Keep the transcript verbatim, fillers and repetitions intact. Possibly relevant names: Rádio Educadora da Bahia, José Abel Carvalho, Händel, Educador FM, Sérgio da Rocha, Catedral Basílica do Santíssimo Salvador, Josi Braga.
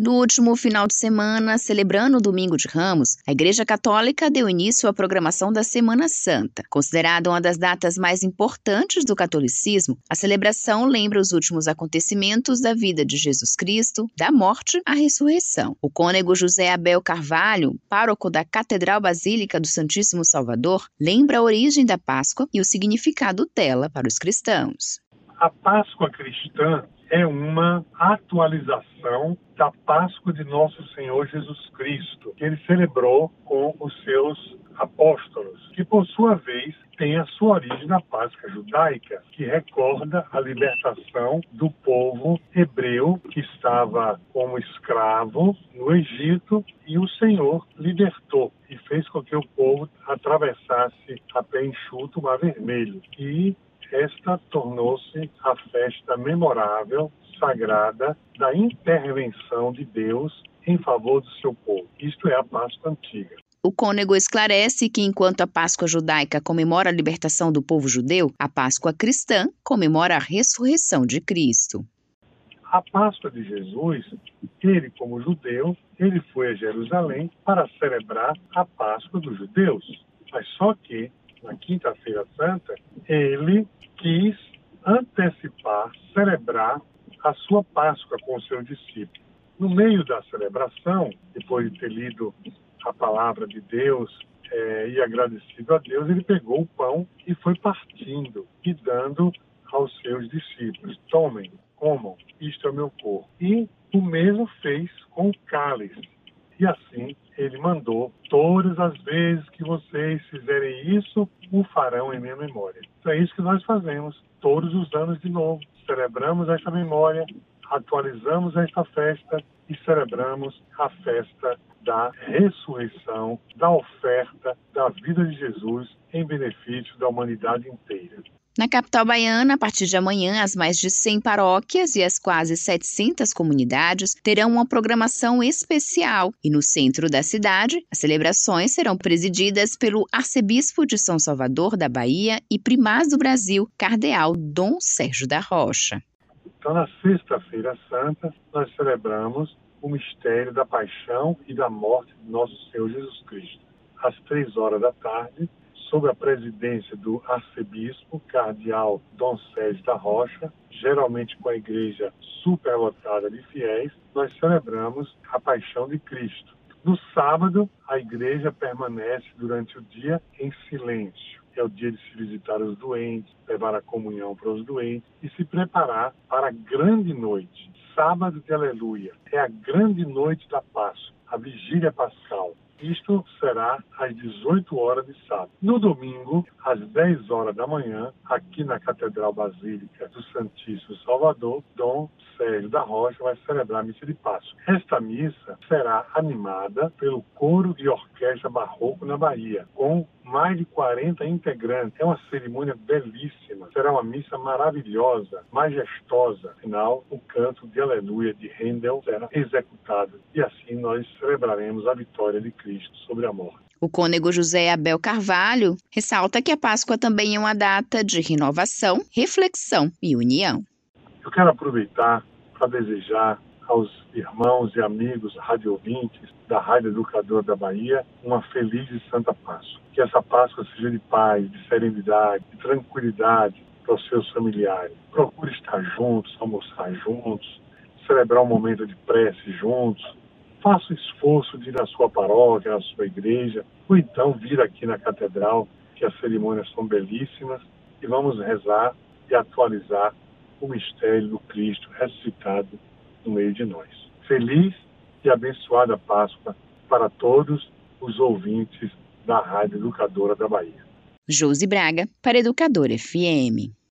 No último final de semana, celebrando o Domingo de Ramos, a Igreja Católica deu início à programação da Semana Santa. Considerada uma das datas mais importantes do catolicismo, a celebração lembra os últimos acontecimentos da vida de Jesus Cristo, da morte à ressurreição. O cônego José Abel Carvalho, pároco da Catedral Basílica do Santíssimo Salvador, lembra a origem da Páscoa e o significado dela para os cristãos. A Páscoa cristã é uma atualização da Páscoa de Nosso Senhor Jesus Cristo, que ele celebrou com os seus apóstolos, que por sua vez tem a sua origem na Páscoa judaica, que recorda a libertação do povo hebreu que estava como escravo no Egito e o Senhor libertou e fez com que o povo atravessasse a pé enxuto o Mar Vermelho. E esta tornou-se a festa memorável, sagrada, da intervenção de Deus em favor do seu povo. Isto é a Páscoa antiga. O cônego esclarece que enquanto a Páscoa judaica comemora a libertação do povo judeu, a Páscoa cristã comemora a ressurreição de Cristo. A Páscoa de Jesus, ele como judeu, ele foi a Jerusalém para celebrar a Páscoa dos judeus. Mas só que, na Quinta-feira Santa, ele quis antecipar, celebrar a sua Páscoa com os seus discípulos. No meio da celebração, depois de ter lido a palavra de Deus é, e agradecido a Deus, ele pegou o pão e foi partindo e dando aos seus discípulos. Tomem, comam, isto é o meu corpo. E o mesmo fez com o cálice. E assim ele mandou, todas as vezes que vocês fizerem isso, o farão em minha memória. Então é isso que nós fazemos todos os anos de novo. Celebramos esta memória, atualizamos esta festa e celebramos a festa da ressurreição, da oferta, da vida de Jesus em benefício da humanidade inteira. Na capital baiana, a partir de amanhã, as mais de cem paróquias e as quase setecentas comunidades terão uma programação especial e no centro da cidade, as celebrações serão presididas pelo arcebispo de São Salvador da Bahia e primaz do Brasil, cardeal Dom Sérgio da Rocha. Então, na Sexta-feira Santa, nós celebramos o mistério da paixão e da morte de Nosso Senhor Jesus Cristo. Às três horas da tarde, sob a presidência do arcebispo, cardeal Dom Sérgio da Rocha, geralmente com a igreja superlotada de fiéis, nós celebramos a paixão de Cristo. No sábado, a igreja permanece durante o dia em silêncio. É o dia de se visitar os doentes, levar a comunhão para os doentes e se preparar para a grande noite. Sábado de Aleluia é a grande noite da Páscoa, a vigília pascal. Isto será às dezoito horas de sábado. No domingo, às dez horas da manhã, aqui na Catedral Basílica do Santíssimo Salvador, Dom Sérgio da Rocha vai celebrar a missa de Páscoa. Esta missa será animada pelo coro e orquestra barroco na Bahia, com mais de quarenta integrantes. É uma cerimônia belíssima. Será uma missa maravilhosa, majestosa. Afinal, o canto de Aleluia de Händel será executado. E assim nós celebraremos a vitória de Cristo sobre a morte. O cônego José Abel Carvalho ressalta que a Páscoa também é uma data de renovação, reflexão e união. Eu quero aproveitar para desejar aos irmãos e amigos radiovintes da Rádio Educadora da Bahia uma feliz e santa Páscoa. Que essa Páscoa seja de paz, de serenidade, de tranquilidade para os seus familiares. Procure estar juntos, almoçar juntos, celebrar um momento de prece juntos. Faça o esforço de ir à sua paróquia, à sua igreja, ou então vir aqui na Catedral, que as cerimônias são belíssimas, e vamos rezar e atualizar o mistério do Cristo ressuscitado no meio de nós. Feliz e abençoada Páscoa para todos os ouvintes da Rádio Educadora da Bahia. Josi Braga, para Educador F M.